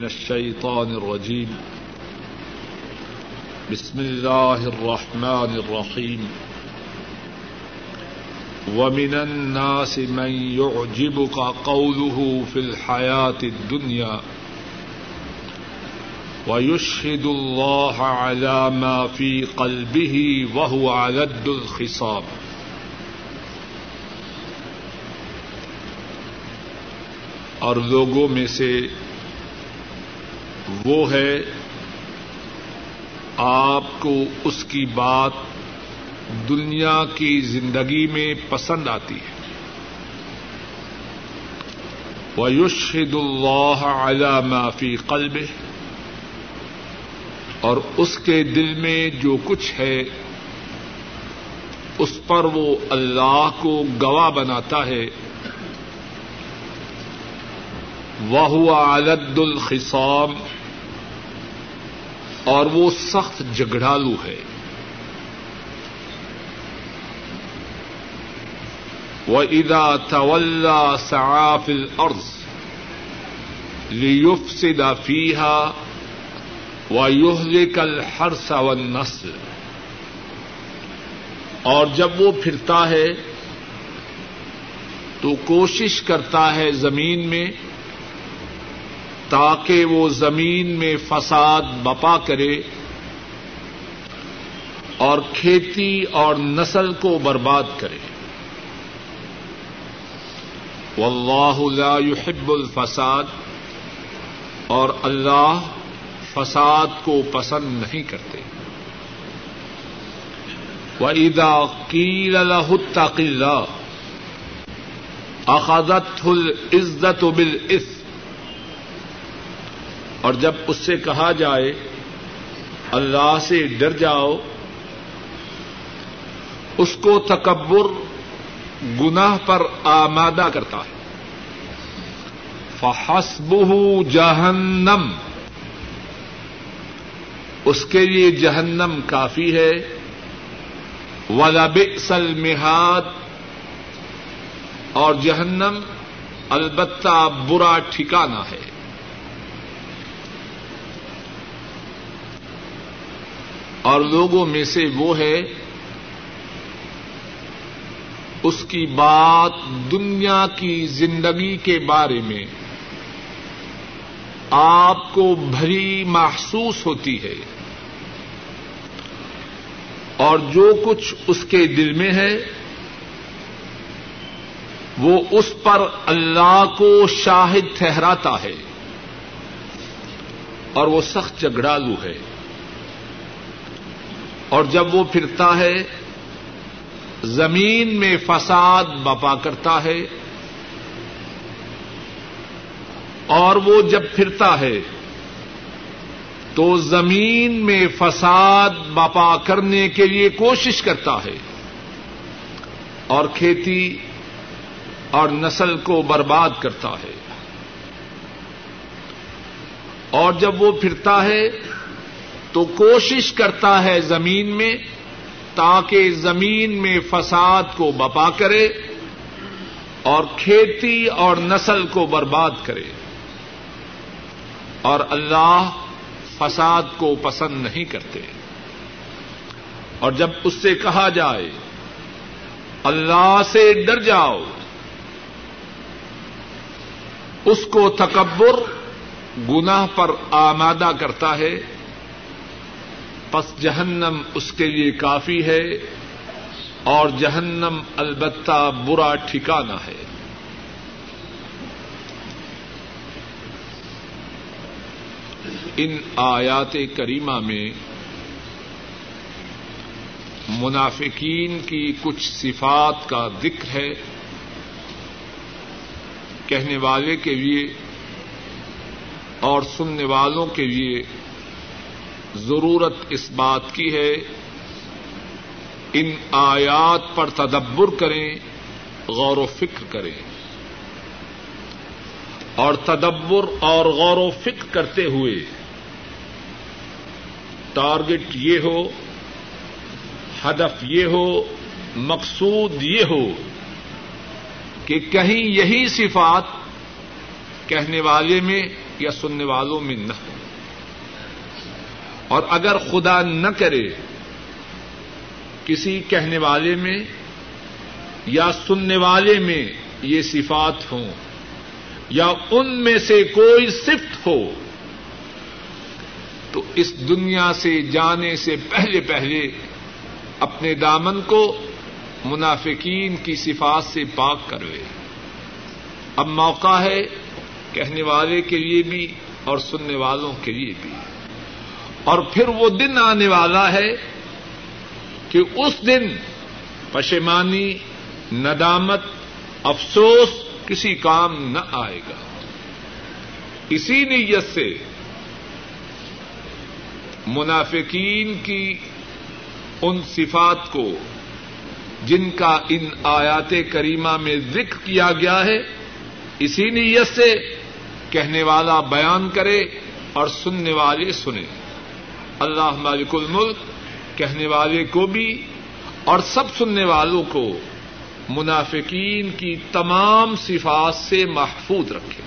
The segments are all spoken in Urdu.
من الشيطان الرجيم. بسم الله الرحمن الرحيم. ومن الناس من يعجبك قوله في الحياة الدنيا ويشهد الله على ما في قلبه وهو ألد الخصام. اور لوگوں میں سے وہ ہے آپ کو اس کی بات دنیا کی زندگی میں پسند آتی ہے. وَيُشْهِدُ اللَّهَ عَلَى مَا فِي قَلْبِهِ، اور اس کے دل میں جو کچھ ہے اس پر وہ اللہ کو گواہ بناتا ہے. وَهُوَ أَلَدُّ الْخِصَامِ، اور وہ سخت جھگڑالو ہے. وَإِذَا تَوَلَّى سَعَى فِي الْأَرْضِ لِيُفْسِدَ فِيهَا وَيُهْلِكَ الْحَرْثَ وَالنَّسْلَ، اور جب وہ پھرتا ہے تو کوشش کرتا ہے زمین میں تاکہ وہ زمین میں فساد بپا کرے اور کھیتی اور نسل کو برباد کرے. واللہ لا يحب الفساد، اور اللہ فساد کو پسند نہیں کرتے. وَإِذَا قِيلَ لَهُ اتَّقِ اللَّهَ أَخَذَتْهُ الْعِزَّةُ بِالْإِثْمِ، اور جب اس سے کہا جائے اللہ سے ڈر جاؤ، اس کو تکبر گناہ پر آمادہ کرتا ہے. فَحَسْبُهُ جَہَنَّمْ، اس کے لیے جہنم کافی ہے. وَلَبِئْسَ الْمِحَادُ، اور جہنم البتہ برا ٹھکانہ ہے. اور لوگوں میں سے وہ ہے اس کی بات دنیا کی زندگی کے بارے میں آپ کو بھری محسوس ہوتی ہے، اور جو کچھ اس کے دل میں ہے وہ اس پر اللہ کو شاہد ٹھہراتا ہے، اور وہ سخت جھگڑالو ہے. اور جب وہ پھرتا ہے زمین میں فساد بپا کرتا ہے، اور وہ جب پھرتا ہے تو زمین میں فساد بپا کرنے کے لیے کوشش کرتا ہے اور کھیتی اور نسل کو برباد کرتا ہے. اور جب وہ پھرتا ہے تو کوشش کرتا ہے زمین میں تاکہ زمین میں فساد کو بپا کرے اور کھیتی اور نسل کو برباد کرے، اور اللہ فساد کو پسند نہیں کرتے. اور جب اس سے کہا جائے اللہ سے ڈر جاؤ، اس کو تکبر گناہ پر آمادہ کرتا ہے. پس جہنم اس کے لیے کافی ہے، اور جہنم البتہ برا ٹھکانہ ہے. ان آیات کریمہ میں منافقین کی کچھ صفات کا ذکر ہے. کہنے والے کے لیے اور سننے والوں کے لیے ضرورت اس بات کی ہے ان آیات پر تدبر کریں، غور و فکر کریں. اور تدبر اور غور و فکر کرتے ہوئے ٹارگٹ یہ ہو، ہدف یہ ہو، مقصود یہ ہو کہ کہیں یہی صفات کہنے والے میں یا سننے والوں میں نہ ہو. اور اگر خدا نہ کرے کسی کہنے والے میں یا سننے والے میں یہ صفات ہوں یا ان میں سے کوئی صفت ہو تو اس دنیا سے جانے سے پہلے پہلے اپنے دامن کو منافقین کی صفات سے پاک کروے. اب موقع ہے کہنے والے کے لیے بھی اور سننے والوں کے لیے بھی. اور پھر وہ دن آنے والا ہے کہ اس دن پشیمانی، ندامت، افسوس کسی کام نہ آئے گا. اسی نیت سے منافقین کی ان صفات کو جن کا ان آیات کریمہ میں ذکر کیا گیا ہے، اسی نیت سے کہنے والا بیان کرے اور سننے والے سنیں. اللہ مالک الملک کہنے والے کو بھی اور سب سننے والوں کو منافقین کی تمام صفات سے محفوظ رکھے.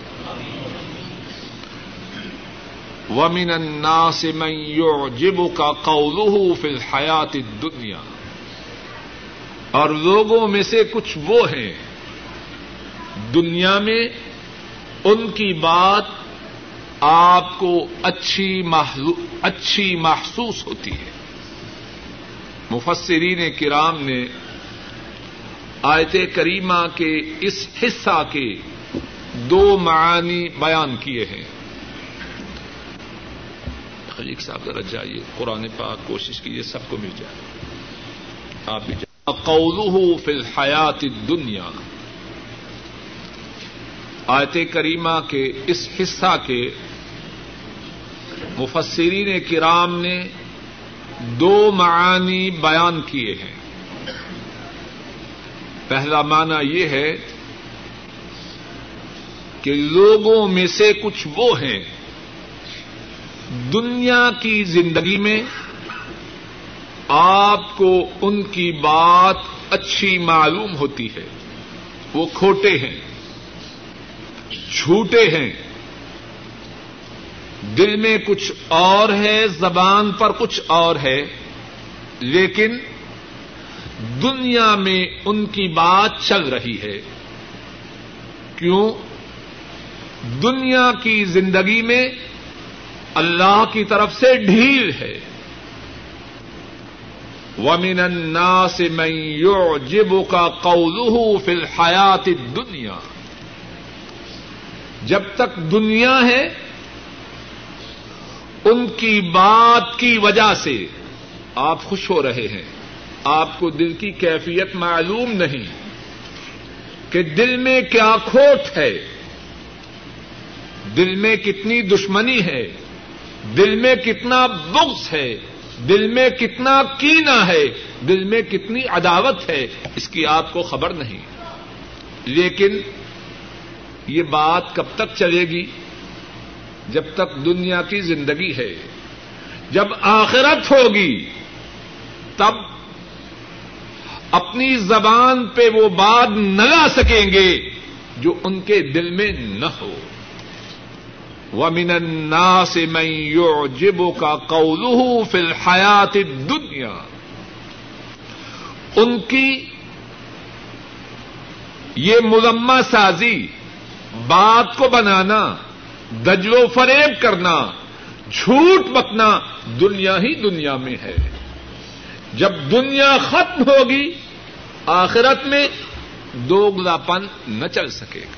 وَمِنَ النَّاسِ مَن يُعْجِبُكَ قَوْلُهُ فِي الْحَيَاةِ الدُّنْيَا، اور لوگوں میں سے کچھ وہ ہیں دنیا میں ان کی بات آپ کو اچھی محسوس ہوتی ہے. مفسرین کرام نے آیت کریمہ کے اس حصہ کے دو معانی بیان کیے ہیں. خلیق صاحب ذرا جائیے قرآن پاک، کوشش کیجیے سب کو مل جائے، آپ بھی جائیے. قولہ فی الحیات الدنیا، آیت کریمہ کے اس حصہ کے مفسرین کرام نے دو معانی بیان کیے ہیں. پہلا معنی یہ ہے کہ لوگوں میں سے کچھ وہ ہیں دنیا کی زندگی میں آپ کو ان کی بات اچھی معلوم ہوتی ہے، وہ کھوٹے ہیں، جھوٹے ہیں، دل میں کچھ اور ہے، زبان پر کچھ اور ہے، لیکن دنیا میں ان کی بات چل رہی ہے. کیوں؟ دنیا کی زندگی میں اللہ کی طرف سے ڈھیل ہے. وَمِنَ النَّاسِ مَن يُعْجِبُكَ قَوْلُهُ فِي الْحَيَاةِ الدُّنْيَا، جب تک دنیا ہے ان کی بات کی وجہ سے آپ خوش ہو رہے ہیں، آپ کو دل کی کیفیت معلوم نہیں کہ دل میں کیا کھوٹ ہے، دل میں کتنی دشمنی ہے، دل میں کتنا بغض ہے، دل میں کتنا کینہ ہے، دل میں کتنی عداوت ہے، اس کی آپ کو خبر نہیں. لیکن یہ بات کب تک چلے گی؟ جب تک دنیا کی زندگی ہے. جب آخرت ہوگی تب اپنی زبان پہ وہ بات نہ لا سکیں گے جو ان کے دل میں نہ ہو. وَمِنَ النَّاسِ مَن يُعْجِبُكَ قَوْلُهُ فِي الْحَيَاةِ الدُّنْيَا، ان کی یہ ملمہ سازی، بات کو بنانا، دجل و فریب کرنا، جھوٹ بکنا دنیا ہی دنیا میں ہے. جب دنیا ختم ہوگی آخرت میں دوگلا پن نہ چل سکے گا.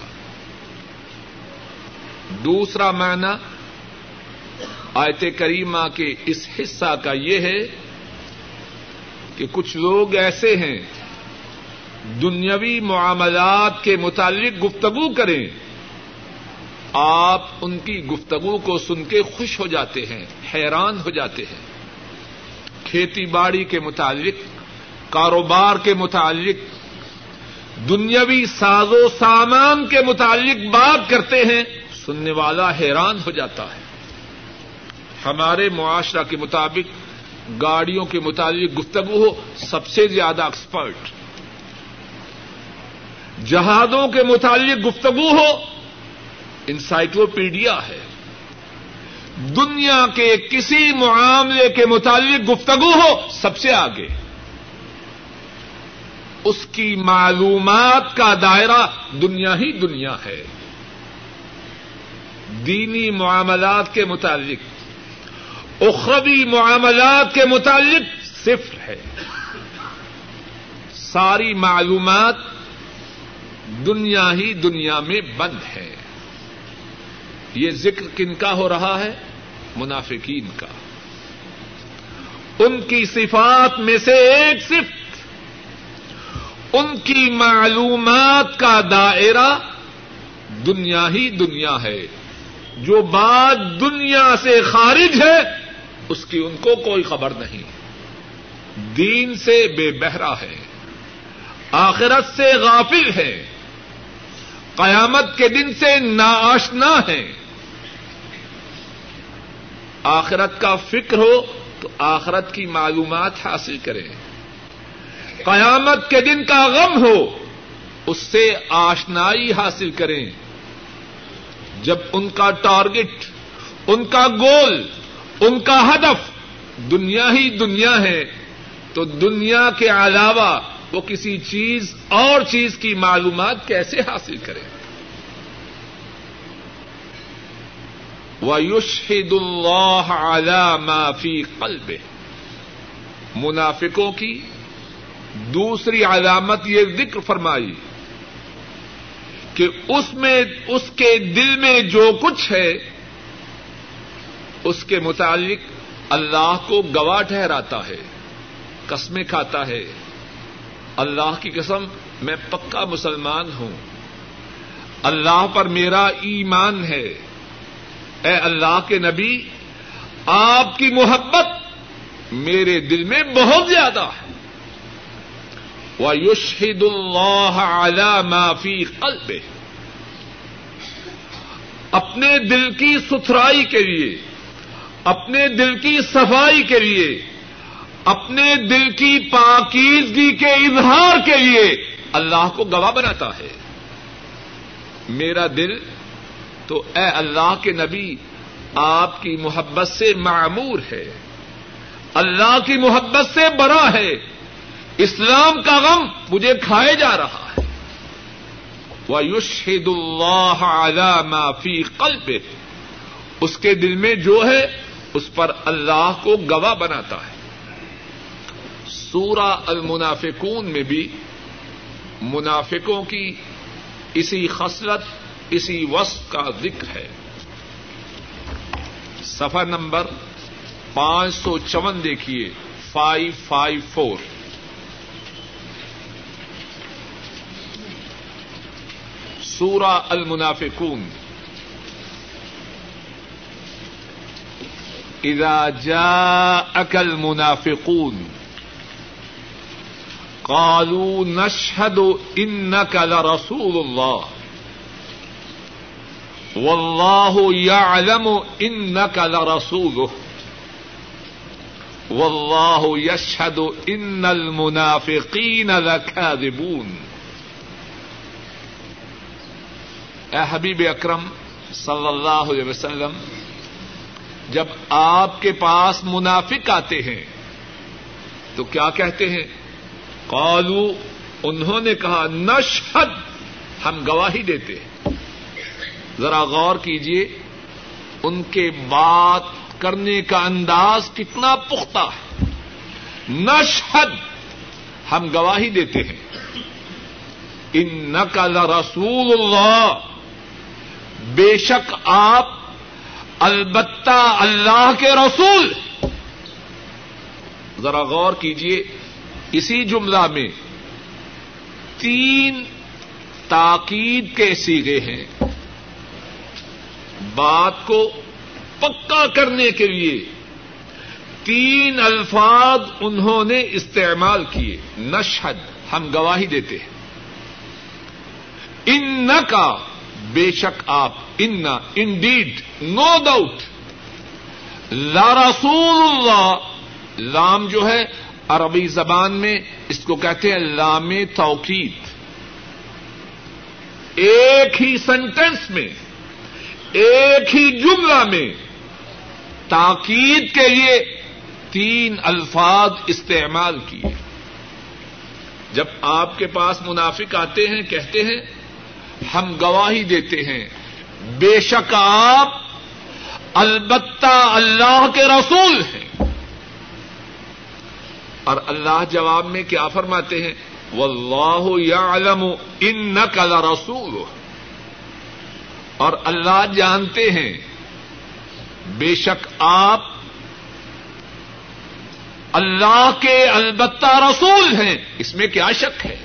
دوسرا معنی آیت کریمہ کے اس حصہ کا یہ ہے کہ کچھ لوگ ایسے ہیں دنیاوی معاملات کے متعلق گفتگو کریں، آپ ان کی گفتگو کو سن کے خوش ہو جاتے ہیں، حیران ہو جاتے ہیں. کھیتی باڑی کے متعلق، کاروبار کے متعلق، دنیاوی ساز و سامان کے متعلق بات کرتے ہیں، سننے والا حیران ہو جاتا ہے. ہمارے معاشرہ کے مطابق گاڑیوں کے متعلق گفتگو ہو، سب سے زیادہ ایکسپرٹ. جہازوں کے متعلق گفتگو ہو، انسائکلوپیڈیا ہے. دنیا کے کسی معاملے کے متعلق گفتگو ہو سب سے آگے، اس کی معلومات کا دائرہ دنیا ہی دنیا ہے۔ دینی معاملات کے متعلق، اخروی معاملات کے متعلق صفر ہے، ساری معلومات دنیا ہی دنیا میں بند ہے۔ یہ ذکر کن کا ہو رہا ہے؟ منافقین کا۔ ان کی صفات میں سے ایک صفت، ان کی معلومات کا دائرہ دنیا ہی دنیا ہے، جو بات دنیا سے خارج ہے اس کی ان کو کوئی خبر نہیں، دین سے بے بہرا ہے، آخرت سے غافل ہے، قیامت کے دن سے ناآشنا ہے۔ آخرت کا فکر ہو تو آخرت کی معلومات حاصل کریں، قیامت کے دن کا غم ہو اس سے آشنائی حاصل کریں۔ جب ان کا ٹارگٹ، ان کا گول، ان کا ہدف دنیا ہی دنیا ہے تو دنیا کے علاوہ وہ کسی چیز اور چیز کی معلومات کیسے حاصل کریں؟ وَيُشْهِدُ اللَّهَ عَلَى مَا فِي قَلْبِهِ۔ منافقوں کی دوسری علامت یہ ذکر فرمائی کہ اس کے دل میں جو کچھ ہے اس کے متعلق اللہ کو گواہ ٹھہراتا ہے، قسمیں کھاتا ہے، اللہ کی قسم میں پکا مسلمان ہوں، اللہ پر میرا ایمان ہے، اے اللہ کے نبی آپ کی محبت میرے دل میں بہت زیادہ ہے۔ وَيُشْهِدُ اللَّهَ عَلَى مَا فِي قَلْبِهِ۔ اپنے دل کی ستھرائی کے لیے، اپنے دل کی صفائی کے لیے، اپنے دل کی پاکیزگی کے اظہار کے لیے اللہ کو گواہ بناتا ہے۔ میرا دل تو اے اللہ کے نبی آپ کی محبت سے معمور ہے، اللہ کی محبت سے بڑا ہے، اسلام کا غم مجھے کھائے جا رہا ہے۔ وَيُشْهِدُ اللَّهَ عَلَى مَا فِي قَلْبِهِ۔ اس کے دل میں جو ہے اس پر اللہ کو گواہ بناتا ہے۔ سورہ المنافقون میں بھی منافقوں کی اسی خصلت، اسی وصف کا ذکر ہے۔ صفحہ نمبر 554 دیکھیے، 554۔ سورہ المنافقون۔ اذا جاءك المنافقون قالوا نشهد انك لرسول الله والله يعلم انك لرسوله والله يشهد ان المنافقين لكاذبون۔ اے حبیب اکرم صلی اللہ علیہ وسلم، جب آپ کے پاس منافق آتے ہیں تو کیا کہتے ہیں؟ قالوا، انہوں نے کہا، نشہد، ہم گواہی دیتے ہیں۔ ذرا غور کیجئے ان کے بات کرنے کا انداز کتنا پختہ ہے۔ نشہد، ہم گواہی دیتے ہیں، انک لرسول اللہ، بے شک آپ البتہ اللہ کے رسول۔ ذرا غور کیجئے اسی جملہ میں 3 تاکید کے صیغے ہیں۔ بات کو پکا کرنے کے لیے 3 الفاظ انہوں نے استعمال کیے۔ نشہد، ہم گواہی دیتے ہیں، انکا، بے شک آپ، انا، انڈیڈ، نو ڈاؤٹ، لرسول اللہ، لام جو ہے عربی زبان میں اس کو کہتے ہیں لام توقید۔ ایک ہی سینٹینس میں، ایک ہی جملہ میں تاکید کے لیے تین الفاظ استعمال کیے. جب آپ کے پاس منافق آتے ہیں کہتے ہیں ہم گواہی دیتے ہیں بے شک آپ البتہ اللہ کے رسول ہیں, اور اللہ جواب میں کیا فرماتے ہیں, واللہ یعلم انک لرسولہ, اور اللہ جانتے ہیں بے شک آپ اللہ کے البتہ رسول ہیں, اس میں کیا شک ہے.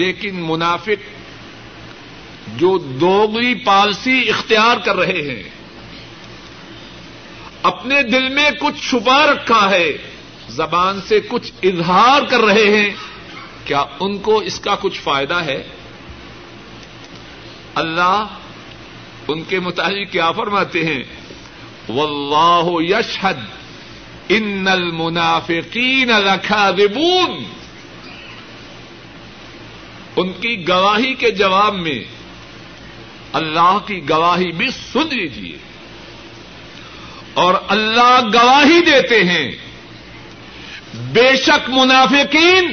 لیکن منافق جو دوگلی پالسی اختیار کر رہے ہیں, اپنے دل میں کچھ چھپا رکھا ہے, زبان سے کچھ اظہار کر رہے ہیں, کیا ان کو اس کا کچھ فائدہ ہے؟ اللہ ان کے متعلق کیا فرماتے ہیں, واللہ یشہد ان المنافقین لکاذبون. ان کی گواہی کے جواب میں اللہ کی گواہی بھی سن لیجیے, اور اللہ گواہی دیتے ہیں بے شک منافقین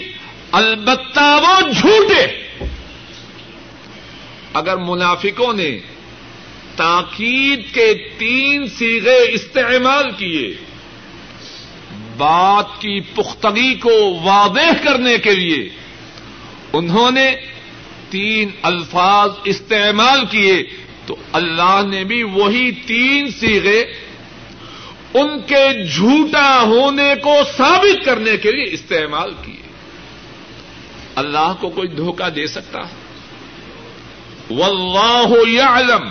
البتہ وہ جھوٹے. اگر منافقوں نے تاکید کے تین صیغے استعمال کیے بات کی پختگی کو واضح کرنے کے لیے, انہوں نے تین الفاظ استعمال کیے, تو اللہ نے بھی وہی تین صیغے ان کے جھوٹا ہونے کو ثابت کرنے کے لیے استعمال کیے. اللہ کو کوئی دھوکہ دے سکتا ہے؟ واللہ یعلم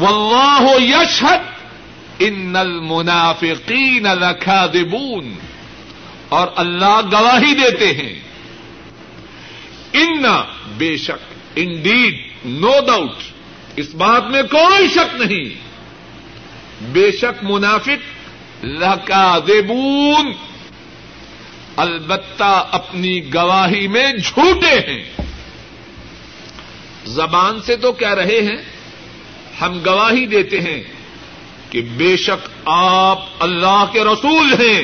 واللہ یشہد ان المنافقین لکاذبون, اور اللہ گواہی دیتے ہیں, ان بے شک, انڈیڈ, نو ڈاؤٹ, اس بات میں کوئی شک نہیں, بے شک منافق لکاذبون البتہ اپنی گواہی میں جھوٹے ہیں. زبان سے تو کہہ رہے ہیں ہم گواہی دیتے ہیں کہ بے شک آپ اللہ کے رسول ہیں,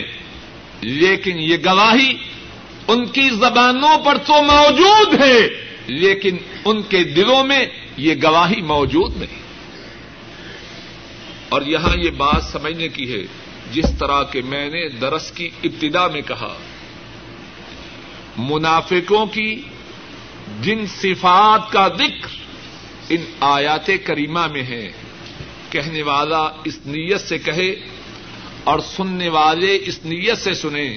لیکن یہ گواہی ان کی زبانوں پر تو موجود ہے لیکن ان کے دلوں میں یہ گواہی موجود نہیں. اور یہاں یہ بات سمجھنے کی ہے, جس طرح کہ میں نے درس کی ابتدا میں کہا, منافقوں کی جن صفات کا ذکر ان آیات کریمہ میں ہے, کہنے والا اس نیت سے کہے اور سننے والے اس نیت سے سنیں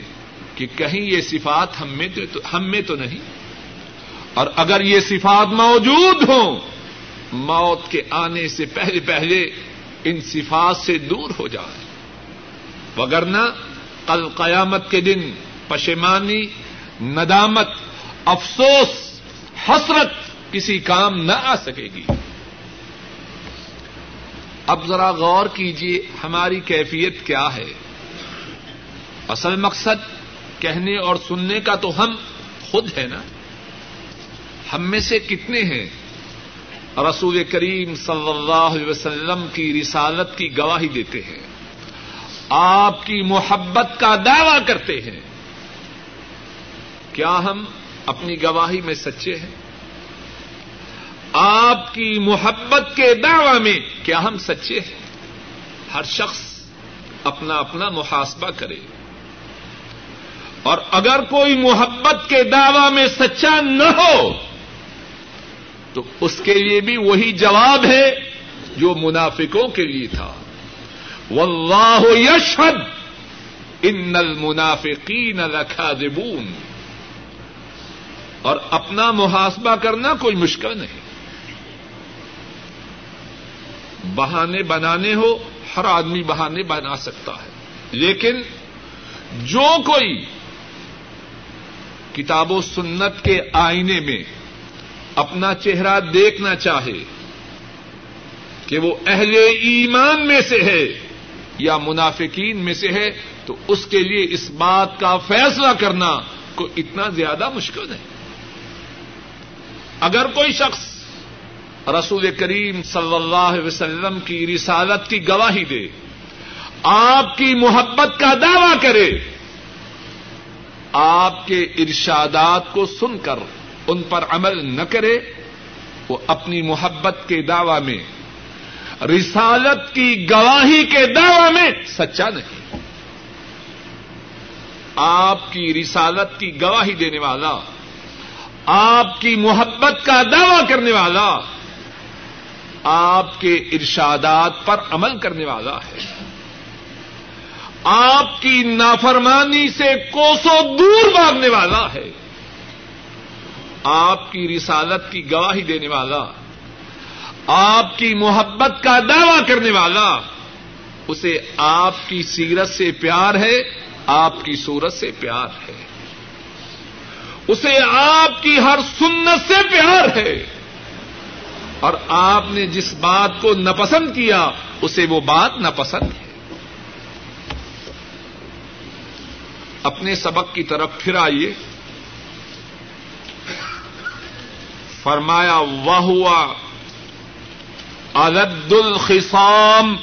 کہ کہیں یہ صفات ہم میں تو نہیں, اور اگر یہ صفات موجود ہوں موت کے آنے سے پہلے پہلے ان صفات سے دور ہو جائیں, وگرنہ کل قیامت کے دن پشیمانی, ندامت, افسوس, حسرت کسی کام نہ آ سکے گی. اب ذرا غور کیجیے ہماری کیفیت کیا ہے. اصل مقصد کہنے اور سننے کا تو ہم خود ہیں نا. ہم میں سے کتنے ہیں رسول کریم صلی اللہ علیہ وسلم کی رسالت کی گواہی دیتے ہیں, آپ کی محبت کا دعویٰ کرتے ہیں؟ کیا ہم اپنی گواہی میں سچے ہیں؟ آپ کی محبت کے دعوی میں کیا ہم سچے ہیں؟ ہر شخص اپنا اپنا محاسبہ کرے, اور اگر کوئی محبت کے دعوی میں سچا نہ ہو تو اس کے لیے بھی وہی جواب ہے جو منافقوں کے لیے تھا, واللہ یشہد ان المنافقین لکاذبون. اور اپنا محاسبہ کرنا کوئی مشکل نہیں. بہانے بنانے ہو, ہر آدمی بہانے بنا سکتا ہے, لیکن جو کوئی کتاب و سنت کے آئینے میں اپنا چہرہ دیکھنا چاہے کہ وہ اہل ایمان میں سے ہے یا منافقین میں سے ہے, تو اس کے لیے اس بات کا فیصلہ کرنا کو اتنا زیادہ مشکل نہیں. اگر کوئی شخص رسول کریم صلی اللہ علیہ وسلم کی رسالت کی گواہی دے، آپ کی محبت کا دعویٰ کرے، آپ کے ارشادات کو سن کر ان پر عمل نہ کرے، وہ اپنی محبت کے دعویٰ میں، رسالت کی گواہی کے دعویٰ میں سچا نہیں۔ آپ کی رسالت کی گواہی دینے والا، آپ کی محبت کا دعویٰ کرنے والا، آپ کے ارشادات پر عمل کرنے والا ہے، آپ کی نافرمانی سے کوسوں دور بھاگنے والا ہے، آپ کی رسالت کی گواہی دینے والا، آپ کی محبت کا دعویٰ کرنے والا، اسے آپ کی سیرت سے پیار ہے، آپ کی صورت سے پیار ہے، اسے آپ کی ہر سنت سے پیار ہے، اور آپ نے جس بات کو ناپسند کیا اسے وہ بات ناپسند ہے۔ اپنے سبق کی طرف پھر آئیے۔ فرمایا وَهُوَ أَلَدُّ الْخِصَامِ،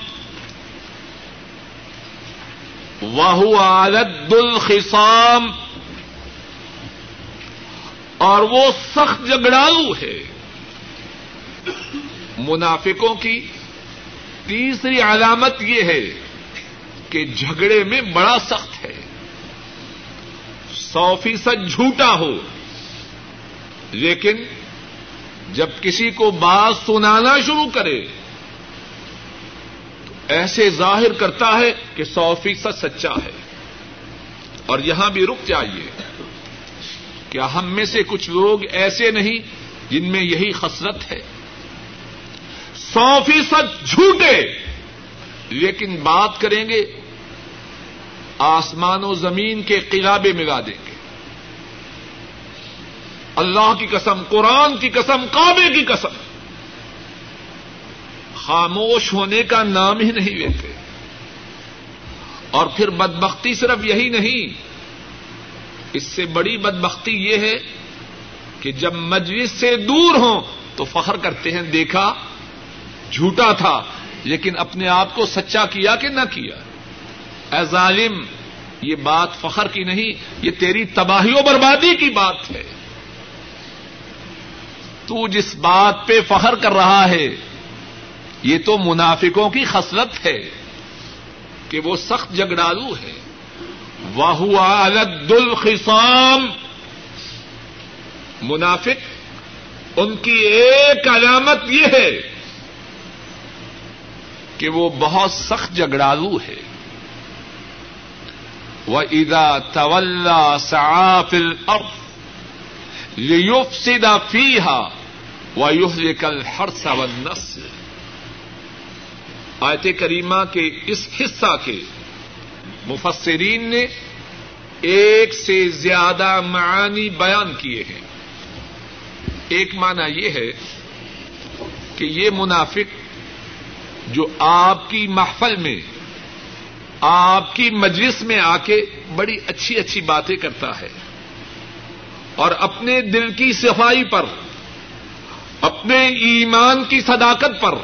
وَهُوَ أَلَدُّ الْخِصَامِ، اور وہ سخت جھگڑالو ہے۔ منافقوں کی تیسری علامت یہ ہے کہ جھگڑے میں بڑا سخت ہے، 100% جھوٹا ہو لیکن جب کسی کو بات سنانا شروع کرے تو ایسے ظاہر کرتا ہے کہ 100% سچا ہے۔ اور یہاں بھی رک جائیے، کیا ہم میں سے کچھ لوگ ایسے نہیں جن میں یہی خصلت ہے؟ 100% جھوٹے لیکن بات کریں گے آسمان و زمین کے قلابے ملا دیں گے، اللہ کی قسم، قرآن کی قسم، کعبے کی قسم، خاموش ہونے کا نام ہی نہیں لیتے۔ اور پھر بدبختی صرف یہی نہیں، اس سے بڑی بدبختی یہ ہے کہ جب مجلس سے دور ہوں تو فخر کرتے ہیں دیکھا جھوٹا تھا لیکن اپنے آپ کو سچا کیا کہ نہ کیا۔ اے ظالم، یہ بات فخر کی نہیں، یہ تیری تباہی و بربادی کی بات ہے۔ تو جس بات پہ فخر کر رہا ہے یہ تو منافقوں کی خصلت ہے کہ وہ سخت جھگڑالو ہے۔ وَهُوَ أَلَدُّ الْخِصَامِ، منافق ان کی ایک علامت یہ ہے کہ وہ بہت سخت جھگڑالو ہے۔ وَإِذَا تَوَلَّى سَعَى فِي الْأَرْضِ لِيُفْسِدَ فِيهَا وَيُهْلِكَ الْحَرْثَ وَالنَّسْلَ۔ آیت کریمہ کے اس حصہ کے مفسرین نے ایک سے زیادہ معانی بیان کیے ہیں۔ ایک معنی یہ ہے کہ یہ منافق جو آپ کی محفل میں، آپ کی مجلس میں آ کے بڑی اچھی اچھی باتیں کرتا ہے اور اپنے دل کی صفائی پر، اپنے ایمان کی صداقت پر،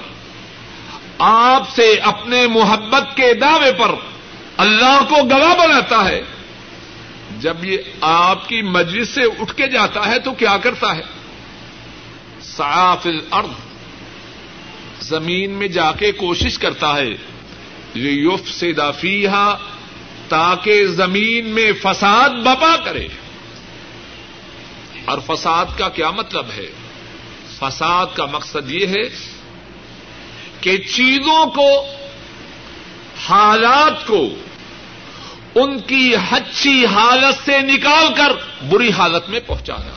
آپ سے اپنے محبت کے دعوے پر اللہ کو گواہ بناتا ہے، جب یہ آپ کی مجلس سے اٹھ کے جاتا ہے تو کیا کرتا ہے؟ سعی فی الارض، زمین میں جا کے کوشش کرتا ہے، لیفسد فیہا، تاکہ زمین میں فساد بپا کرے۔ اور فساد کا کیا مطلب ہے؟ فساد کا مقصد یہ ہے کہ چیزوں کو، حالات کو ان کی اچھی حالت سے نکال کر بری حالت میں پہنچانا۔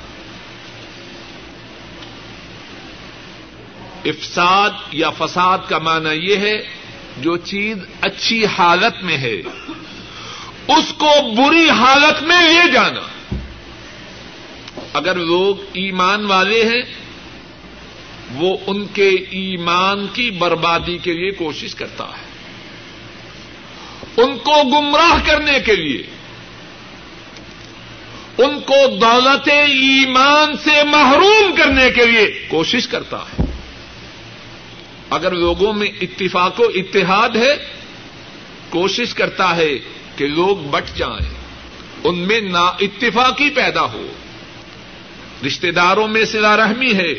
افساد یا فساد کا معنی یہ ہے جو چیز اچھی حالت میں ہے اس کو بری حالت میں لے جانا۔ اگر لوگ ایمان والے ہیں وہ ان کے ایمان کی بربادی کے لیے کوشش کرتا ہے، ان کو گمراہ کرنے کے لیے، ان کو دولت ایمان سے محروم کرنے کے لیے کوشش کرتا ہے۔ اگر لوگوں میں اتفاق و اتحاد ہے، کوشش کرتا ہے کہ لوگ بٹ جائیں، ان میں نا اتفاقی پیدا ہو، رشتہ داروں میں صلہ رحمی ہے،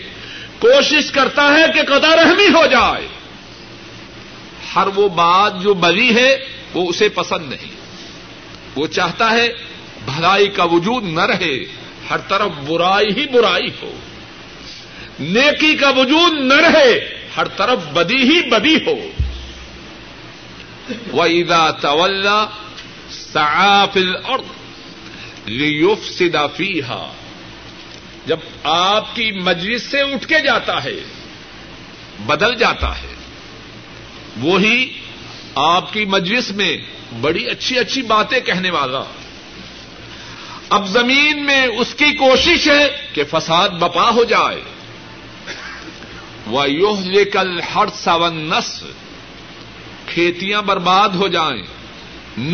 کوشش کرتا ہے کہ قطع رحمی ہو جائے، ہر وہ بات جو بری ہے وہ اسے پسند نہیں، وہ چاہتا ہے بھلائی کا وجود نہ رہے، ہر طرف برائی ہی برائی ہو، نیکی کا وجود نہ رہے، ہر طرف بدی ہی بدی ہو۔ وَإِذَا تَوَلَّا سَعَى فِي الْأَرْضِ لِيُفْسِدَ فِيهَا، جب آپ کی مجلس سے اٹھ کے جاتا ہے، بدل جاتا ہے، وہی آپ کی مجلس میں بڑی اچھی اچھی باتیں کہنے والا، اب زمین میں اس کی کوشش ہے کہ فساد بپا ہو جائے۔ وَيُهْلِكَ الْحَرْثَ وَالنَّسْلَ، کھیتیاں برباد ہو جائیں،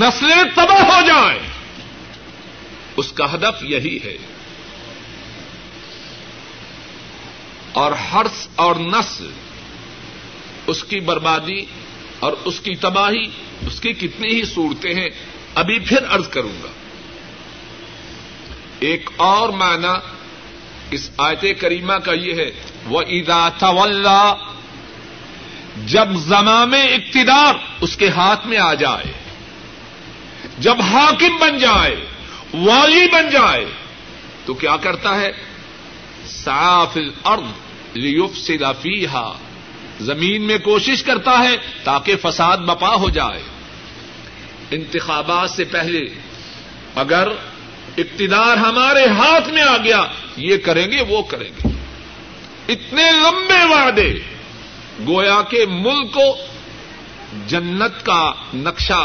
نسلیں تباہ ہو جائیں، اس کا ہدف یہی ہے۔ اور حرث اور نسل، اس کی بربادی اور اس کی تباہی، اس کی کتنی ہی صورتیں ہیں، ابھی پھر عرض کروں گا۔ ایک اور معنی اس آیت کریمہ کا یہ ہے، وَإِذَا تَوَلَّا، جب زمام اقتدار اس کے ہاتھ میں آ جائے، جب حاکم بن جائے، والی بن جائے، تو کیا کرتا ہے؟ سَعَى فِي الْأَرْضِ لِيُفْسِدَ فِيهَا، زمین میں کوشش کرتا ہے تاکہ فساد بپا ہو جائے۔ انتخابات سے پہلے اگر اقتدار ہمارے ہاتھ میں آ گیا، یہ کریں گے وہ کریں گے، اتنے لمبے وعدے، گویا کہ ملک کو جنت کا نقشہ،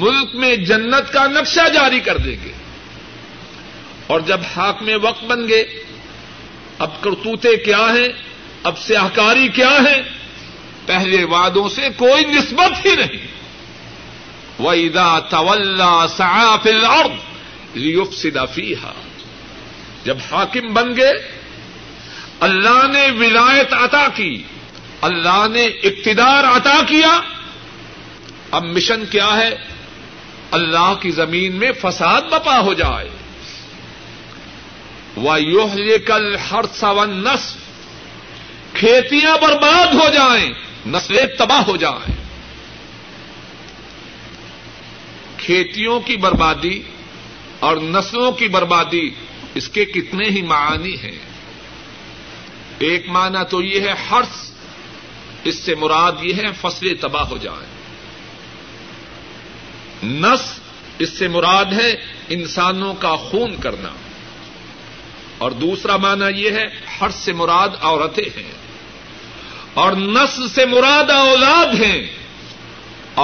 ملک میں جنت کا نقشہ جاری کر دیں گے، اور جب حاکم میں وقت بن گئے، اب کرتوتے کیا ہیں، اب سیاہکاری کیا ہے، پہلے وعدوں سے کوئی نسبت ہی نہیں۔ وَإِذَا تَوَلَّا سَعَى فِي الْأَرْضِ لِيُفْسِدَ فِيهَا، جب حاکم بن گئے، اللہ نے ولایت عطا کی، اللہ نے اقتدار عطا کیا، اب مشن کیا ہے؟ اللہ کی زمین میں فساد بپا ہو جائے۔ وَيُهْلِكَ الْحَرْثَ وَالنَّسْلَ، کھیتیاں برباد ہو جائیں، نسلیں تباہ ہو جائیں۔ کھیتیوں کی بربادی اور نسلوں کی بربادی، اس کے کتنے ہی معانی ہیں۔ ایک معنی تو یہ ہے حرث، اس سے مراد یہ ہے فصلیں تباہ ہو جائیں۔ نسل، اس سے مراد ہے انسانوں کا خون کرنا۔ اور دوسرا معنی یہ ہے حرث سے مراد عورتیں ہیں، اور نسل سے مراد اولاد ہیں۔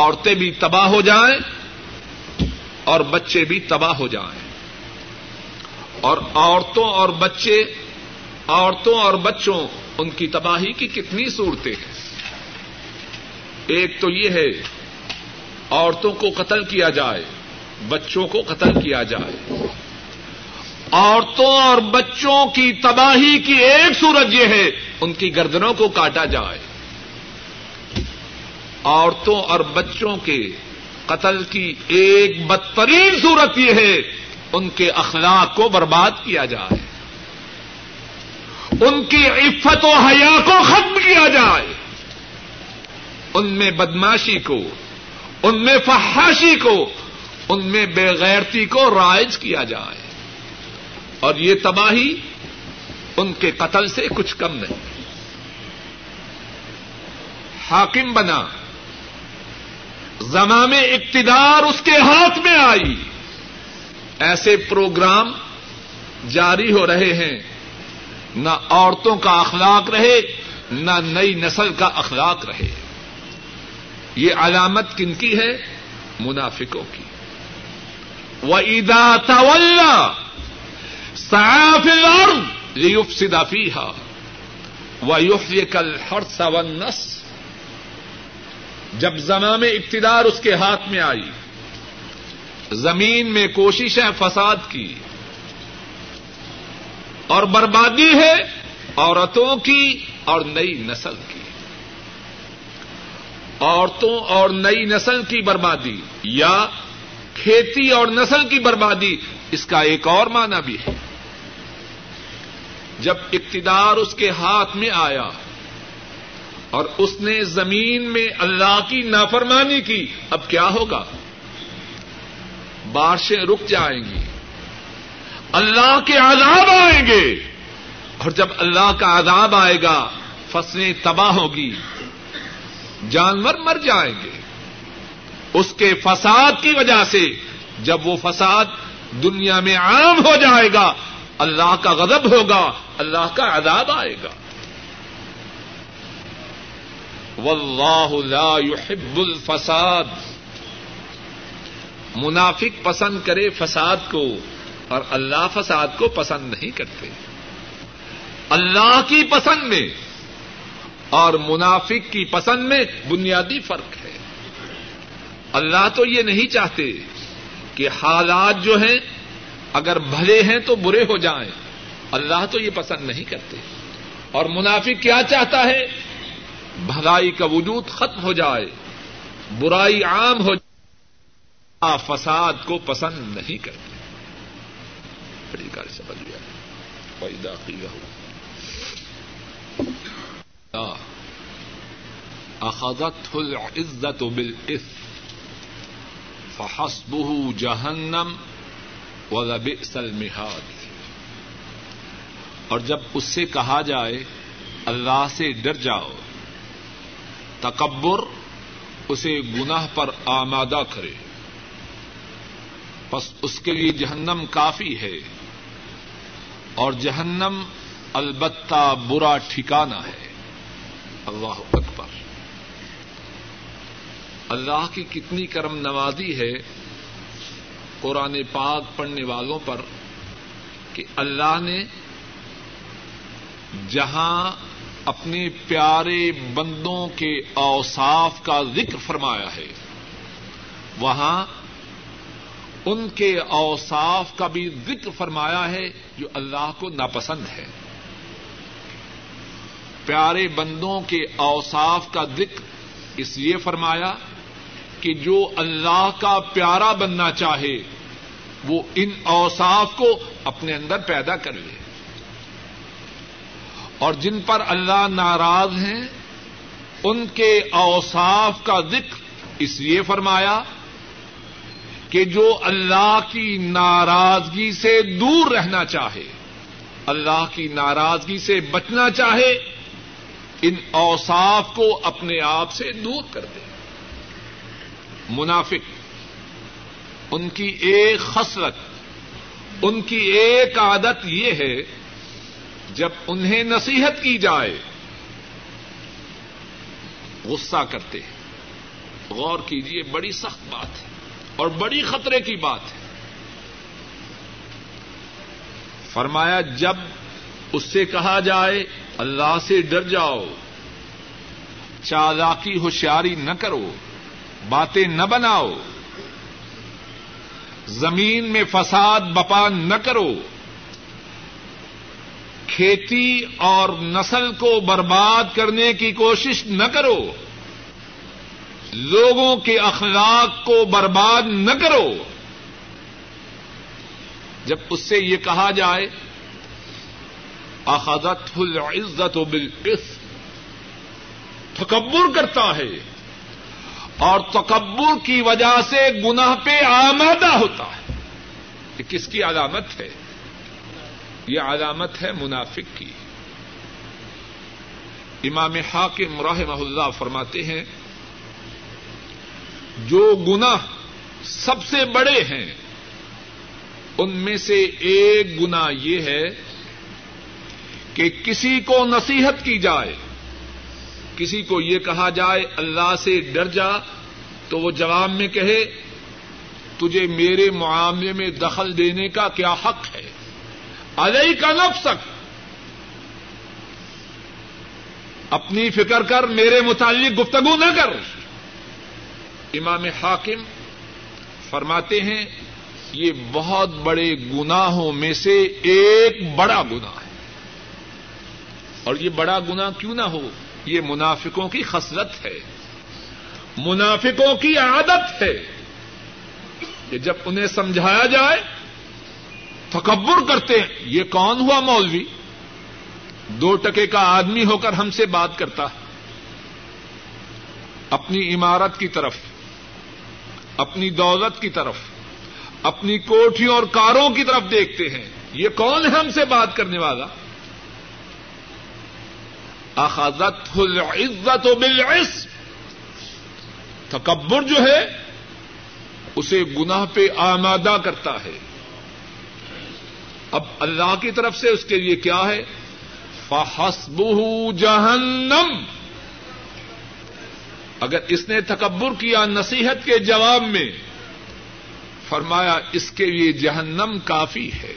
عورتیں بھی تباہ ہو جائیں اور بچے بھی تباہ ہو جائیں، اور عورتوں اور بچے، عورتوں اور بچوں، ان کی تباہی کی کتنی صورتیں ہیں۔ ایک تو یہ ہے عورتوں کو قتل کیا جائے، بچوں کو قتل کیا جائے۔ عورتوں اور بچوں کی تباہی کی ایک صورت یہ ہے، ان کی گردنوں کو کاٹا جائے۔ عورتوں اور بچوں کے قتل کی ایک بدترین صورت یہ ہے، ان کے اخلاق کو برباد کیا جائے، ان کی عفت و حیا کو ختم کیا جائے، ان میں بدماشی کو، ان میں فحاشی کو، ان میں بے غیرتی کو رائج کیا جائے۔ اور یہ تباہی ان کے قتل سے کچھ کم نہیں۔ حاکم بنا، زمام اقتدار اس کے ہاتھ میں آئی، ایسے پروگرام جاری ہو رہے ہیں، نہ عورتوں کا اخلاق رہے، نہ نئی نسل کا اخلاق رہے۔ یہ علامت کن کی ہے؟ منافقوں کی۔ وَإِذَا تَوَلَّا سَعَى فِي الْأَرْضِ لِيُفْسِدَ فِيهَا وَيُهْلِكَ الْحَرْثَ وَالنَّسْلَ، جب زمام اقتدار اس کے ہاتھ میں آئی، زمین میں کوشش ہے فساد کی، اور بربادی ہے عورتوں کی اور نئی نسل کی۔ عورتوں اور نئی نسل کی بربادی یا کھیتی اور نسل کی بربادی، اس کا ایک اور معنی بھی ہے۔ جب اقتدار اس کے ہاتھ میں آیا اور اس نے زمین میں اللہ کی نافرمانی کی، اب کیا ہوگا؟ بارشیں رک جائیں گی، اللہ کے عذاب آئیں گے، اور جب اللہ کا عذاب آئے گا فصلیں تباہ ہوگی، جانور مر جائیں گے اس کے فساد کی وجہ سے۔ جب وہ فساد دنیا میں عام ہو جائے گا، اللہ کا غضب ہوگا، اللہ کا عذاب آئے گا۔ واللہ لا يحب الفساد، منافق پسند کرے فساد کو اور اللہ فساد کو پسند نہیں کرتے۔ اللہ کی پسند میں اور منافق کی پسند میں بنیادی فرق ہے۔ اللہ تو یہ نہیں چاہتے کہ حالات جو ہیں اگر بھلے ہیں تو برے ہو جائیں، اللہ تو یہ پسند نہیں کرتے۔ اور منافق کیا چاہتا ہے؟ بھلائی کا وجود ختم ہو جائے، برائی عام ہو جائے، فساد کو پسند نہیں کرتے۔ سمجھ لیا، اخذته العزة بالإثم فحسبه جہنم ولبئس المہاد۔ اور جب اس سے کہا جائے اللہ سے ڈر جاؤ، تکبر اسے گناہ پر آمادہ کرے، پس اس کے لیے جہنم کافی ہے، اور جہنم البتہ برا ٹھکانہ ہے۔ اللہ اکبر! اللہ کی کتنی کرم نوازی ہے قرآن پاک پڑھنے والوں پر کہ اللہ نے جہاں اپنے پیارے بندوں کے اوصاف کا ذکر فرمایا ہے، وہاں ان کے اوصاف کا بھی ذکر فرمایا ہے جو اللہ کو ناپسند ہے۔ پیارے بندوں کے اوصاف کا ذکر اس لیے فرمایا کہ جو اللہ کا پیارا بننا چاہے وہ ان اوصاف کو اپنے اندر پیدا کر لے، اور جن پر اللہ ناراض ہیں ان کے اوصاف کا ذکر اس لیے فرمایا کہ جو اللہ کی ناراضگی سے دور رہنا چاہے، اللہ کی ناراضگی سے بچنا چاہے، ان اوصاف کو اپنے آپ سے دور کر دے۔ منافق، ان کی ایک خصلت، ان کی ایک عادت یہ ہے جب انہیں نصیحت کی جائے غصہ کرتے ہیں۔ غور کیجیے، بڑی سخت بات ہے اور بڑی خطرے کی بات ہے۔ فرمایا جب اس سے کہا جائے اللہ سے ڈر جاؤ، چالاکی ہوشیاری نہ کرو، باتیں نہ بناؤ، زمین میں فساد بپا نہ کرو، کھیتی اور نسل کو برباد کرنے کی کوشش نہ کرو، لوگوں کے اخلاق کو برباد نہ کرو۔ جب اس سے یہ کہا جائے اخذتہ العزت بالاثم، تکبر کرتا ہے اور تکبر کی وجہ سے گناہ پہ آمادہ ہوتا ہے، یہ کس کی علامت ہے؟ یہ علامت ہے منافق کی۔ امام حاکم رحمہ اللہ فرماتے ہیں جو گناہ سب سے بڑے ہیں ان میں سے ایک گناہ یہ ہے کہ کسی کو نصیحت کی جائے، کسی کو یہ کہا جائے اللہ سے ڈر جا، تو وہ جواب میں کہے تجھے میرے معاملے میں دخل دینے کا کیا حق ہے، علیک نفسک، اپنی فکر کر، میرے متعلق گفتگو نہ کر۔ امام حاکم فرماتے ہیں یہ بہت بڑے گناہوں میں سے ایک بڑا گناہ ہے، اور یہ بڑا گناہ کیوں نہ ہو، یہ منافقوں کی خصلت ہے۔ منافقوں کی عادت ہے کہ جب انہیں سمجھایا جائے تکبر کرتے ہیں. یہ کون ہوا مولوی 2 ٹکے کا آدمی ہو کر ہم سے بات کرتا ہے اپنی عمارت کی طرف, اپنی دولت کی طرف, اپنی کوٹھیوں اور کاروں کی طرف دیکھتے ہیں. یہ کون ہے ہم سے بات کرنے والا؟ اخذتہ العزت بالعصم, تکبر جو ہے اسے گناہ پہ آمادہ کرتا ہے. اب اللہ کی طرف سے اس کے لیے کیا ہے؟ فحسبہ جہنم. اگر اس نے تکبر کیا نصیحت کے جواب میں, فرمایا اس کے لیے جہنم کافی ہے.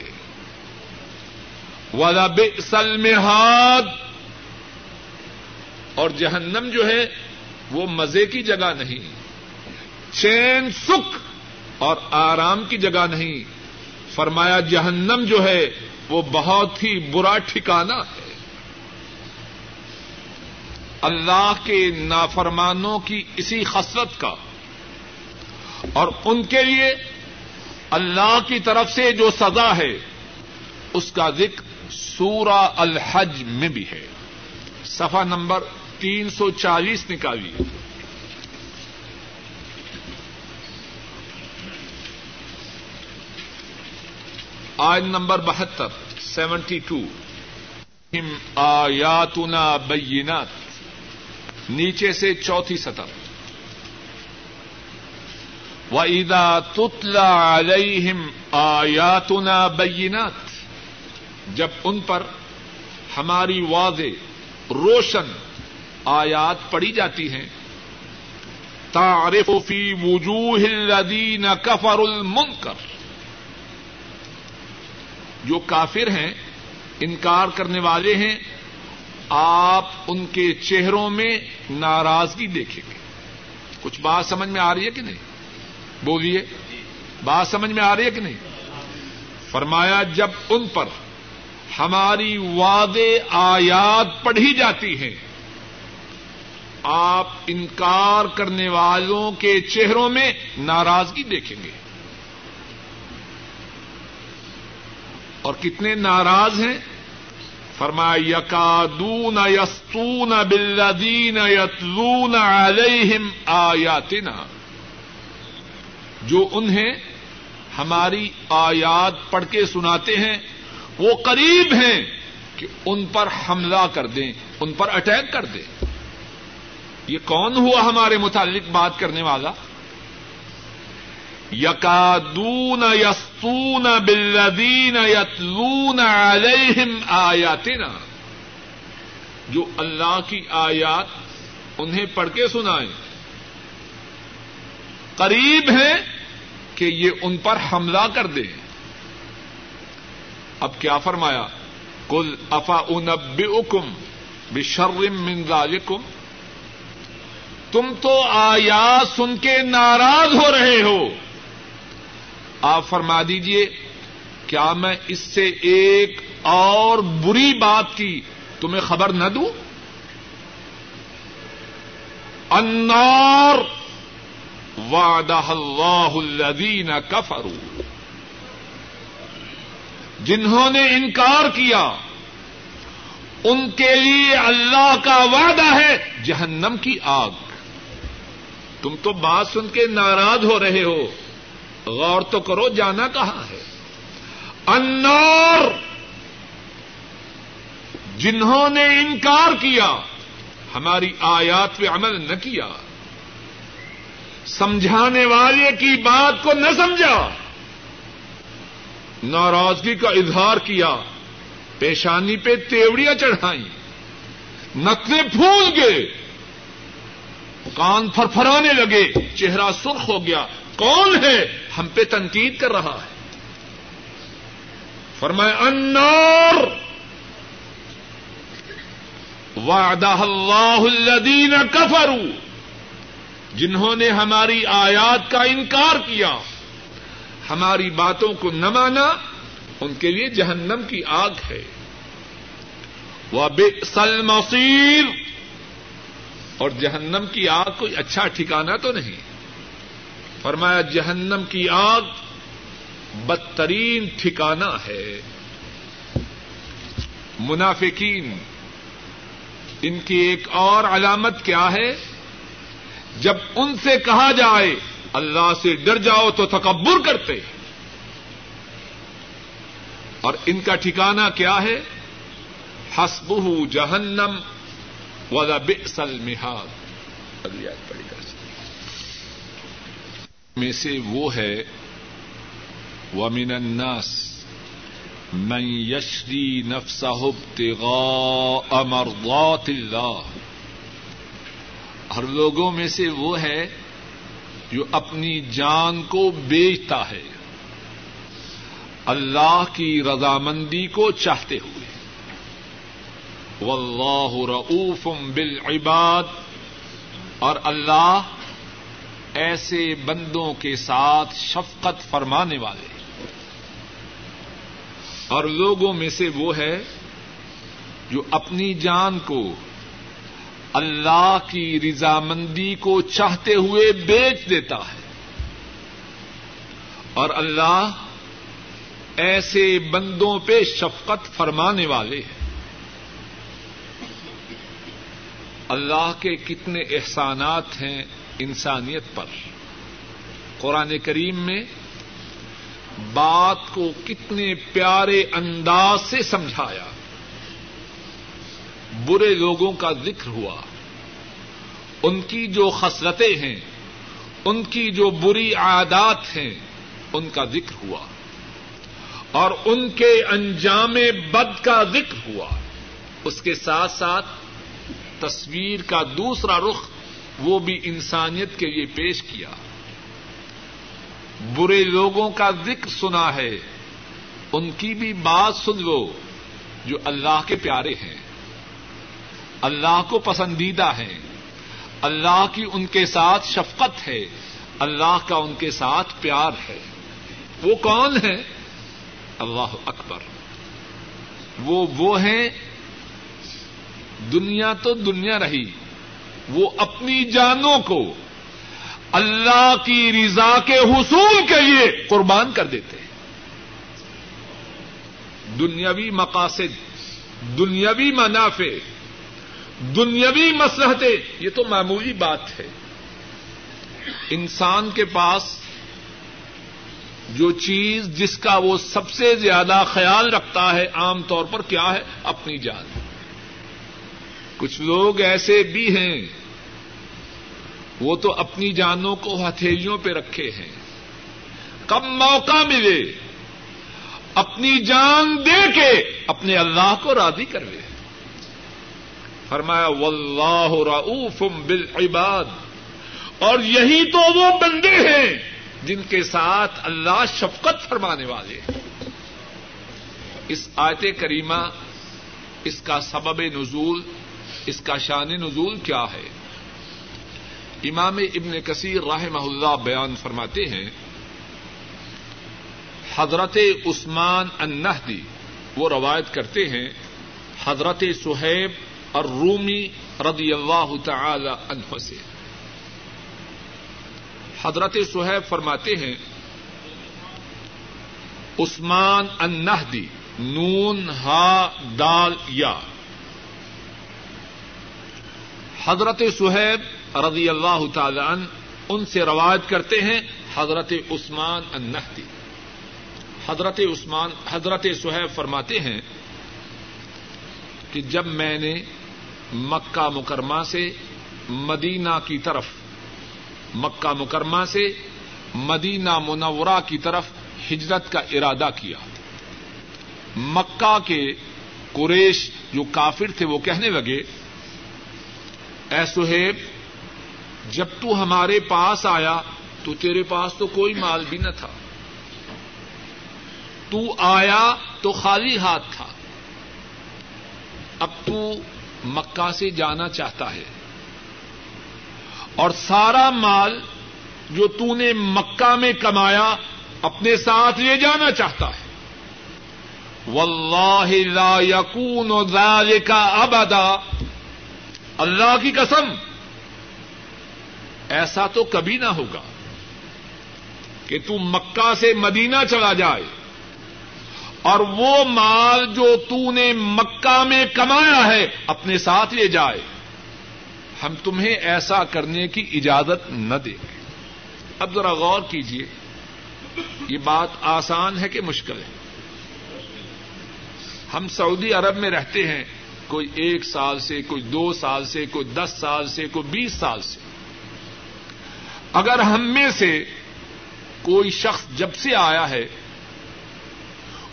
وَلَبِئْسَ الْمِحَادُ, اور جہنم جو ہے وہ مزے کی جگہ نہیں, چین سکھ اور آرام کی جگہ نہیں, فرمایا جہنم جو ہے وہ بہت ہی برا ٹھکانہ ہے. اللہ کے نافرمانوں کی اسی خصلت کا اور ان کے لیے اللہ کی طرف سے جو سزا ہے اس کا ذکر سورہ الحج میں بھی ہے, صفحہ نمبر 340 نکالیے. آیت نمبر 72. آیاتنا بینات, نیچے سے 4تھی سطر. وَإِذَا تُتْلَى عَلَيْهِمْ آیاتنا بینات, جب ان پر ہماری واضح روشن آیات پڑھی جاتی ہیں, تعرف فی وجوہ الذین کفروا المنکر, جو کافر ہیں انکار کرنے والے ہیں آپ ان کے چہروں میں ناراضگی دیکھیں گے. کچھ بات سمجھ میں آ رہی ہے کہ نہیں؟ بولیے, بات سمجھ میں آ رہی ہے کہ نہیں؟ فرمایا جب ان پر ہماری واضح آیات پڑھی جاتی ہیں آپ انکار کرنے والوں کے چہروں میں ناراضگی دیکھیں گے. اور کتنے ناراض ہیں؟ فرمایا یکادون یسطون بالذین یتلون علیہم آیاتنا, جو انہیں ہماری آیات پڑھ کے سناتے ہیں وہ قریب ہیں کہ ان پر حملہ کر دیں, ان پر اٹیک کر دیں. یہ کون ہوا ہمارے متعلق بات کرنے والا؟ یکادون یسطون بالذین یتلون علیہم آیاتنا, جو اللہ کی آیات انہیں پڑھ کے سنائیں قریب ہیں کہ یہ ان پر حملہ کر دیں. اب کیا فرمایا؟ قل افانبئکم بشر من ذالکم, تم تو آیات سن کے ناراض ہو رہے ہو, آپ فرما دیجئے کیا میں اس سے ایک اور بری بات کی تمہیں خبر نہ دوں؟ النار وعدہ اللہ الذین کفروا, جنہوں نے انکار کیا ان کے لیے اللہ کا وعدہ ہے جہنم کی آگ. تم تو بات سن کے ناراض ہو رہے ہو, غور تو کرو جانا کہاں ہے. النار, جنہوں نے انکار کیا, ہماری آیات پہ عمل نہ کیا, سمجھانے والے کی بات کو نہ سمجھا, ناراضگی کا اظہار کیا, پیشانی پہ تیوڑیاں چڑھائیں, نتنے پھول گئے, کان پھرپھرانے لگے, چہرہ سرخ ہو گیا. کون ہے ہم پہ تنقید کر رہا ہے؟ فرمائے النار وعدہ اللہ الذین کفروا, جنہوں نے ہماری آیات کا انکار کیا, ہماری باتوں کو نہ مانا, ان کے لیے جہنم کی آگ ہے. وبئس المصیر, اور جہنم کی آگ کوئی اچھا ٹھکانہ تو نہیں. فرمایا جہنم کی آگ بدترین ٹھکانہ ہے. منافقین ان کی ایک اور علامت کیا ہے؟ جب ان سے کہا جائے اللہ سے ڈر جاؤ تو تکبر کرتے. اور ان کا ٹھکانہ کیا ہے؟ حسبہ جہنم ولبئس المہاد. اب یاد پڑے گا میں سے وہ ہے وَمِنَ النَّاسِ مَن یشری نَفْسَهُ ابْتِغَاءَ مَرْضَاتِ اللَّهِ. ہر لوگوں میں سے وہ ہے جو اپنی جان کو بیچتا ہے اللہ کی رضامندی کو چاہتے ہوئے. وَاللَّهُ رَؤُوفٌ بِالْعِبَادِ. اور اللہ ایسے بندوں کے ساتھ شفقت فرمانے والے. اور لوگوں میں سے وہ ہے جو اپنی جان کو اللہ کی رضامندی کو چاہتے ہوئے بیچ دیتا ہے اور اللہ ایسے بندوں پہ شفقت فرمانے والے ہیں. اللہ کے کتنے احسانات ہیں انسانیت پر. قرآن کریم میں بات کو کتنے پیارے انداز سے سمجھایا. برے لوگوں کا ذکر ہوا, ان کی جو خصلتیں ہیں, ان کی جو بری عادات ہیں, ان کا ذکر ہوا اور ان کے انجام بد کا ذکر ہوا. اس کے ساتھ ساتھ تصویر کا دوسرا رخ وہ بھی انسانیت کے لیے پیش کیا. برے لوگوں کا ذکر سنا ہے, ان کی بھی بات سن لو جو اللہ کے پیارے ہیں, اللہ کو پسندیدہ ہیں, اللہ کی ان کے ساتھ شفقت ہے, اللہ کا ان کے ساتھ پیار ہے. وہ کون ہیں؟ اللہ اکبر. وہ ہیں, دنیا تو دنیا رہی, وہ اپنی جانوں کو اللہ کی رضا کے حصول کے لیے قربان کر دیتے ہیں. دنیاوی مقاصد, دنیاوی منافع, دنیاوی مصلحتیں, یہ تو معمولی بات ہے. انسان کے پاس جو چیز جس کا وہ سب سے زیادہ خیال رکھتا ہے عام طور پر کیا ہے؟ اپنی جان. کچھ لوگ ایسے بھی ہیں وہ تو اپنی جانوں کو ہتھیلیوں پہ رکھے ہیں, کب موقع ملے اپنی جان دے کے اپنے اللہ کو راضی کر لے. فرمایا واللہ رؤوف بالعباد. اور یہی تو وہ بندے ہیں جن کے ساتھ اللہ شفقت فرمانے والے. اس آیت کریمہ, اس کا سبب نزول, اس کا شان نزول کیا ہے؟ امام ابن کثیر رحمہ اللہ بیان فرماتے ہیں حضرت عثمان النہدی وہ روایت کرتے ہیں حضرت صہیب الرومی رضی اللہ تعالی عنہ سے. حضرت صہیب فرماتے ہیں عثمان النہدی, نون ہا دال یا, حضرت صہیب رضی اللہ تعالی عنہ ان سے روایت کرتے ہیں حضرت عثمان النہدی. حضرت صہیب فرماتے ہیں کہ جب میں نے مکہ مکرمہ سے مدینہ کی طرف, مکہ مکرمہ سے مدینہ منورہ کی طرف ہجرت کا ارادہ کیا, مکہ کے قریش جو کافر تھے وہ کہنے لگے اے صہیب جب تو ہمارے پاس آیا تو تیرے پاس تو کوئی مال بھی نہ تھا, تو آیا تو خالی ہاتھ تھا, اب تو مکہ سے جانا چاہتا ہے اور سارا مال جو تو نے مکہ میں کمایا اپنے ساتھ لے جانا چاہتا ہے. واللہ لا یکون ذلک ابدا. اللہ کی قسم ایسا تو کبھی نہ ہوگا کہ تو مکہ سے مدینہ چلا جائے اور وہ مال جو تو نے مکہ میں کمایا ہے اپنے ساتھ لے جائے. ہم تمہیں ایسا کرنے کی اجازت نہ دیں گے. اب ذرا غور کیجیے، یہ بات آسان ہے کہ مشکل ہے؟ ہم سعودی عرب میں رہتے ہیں، کوئی 1 سال سے، کوئی 2 سال سے، کوئی 10 سال سے، کوئی 20 سال سے. اگر ہم میں سے کوئی شخص جب سے آیا ہے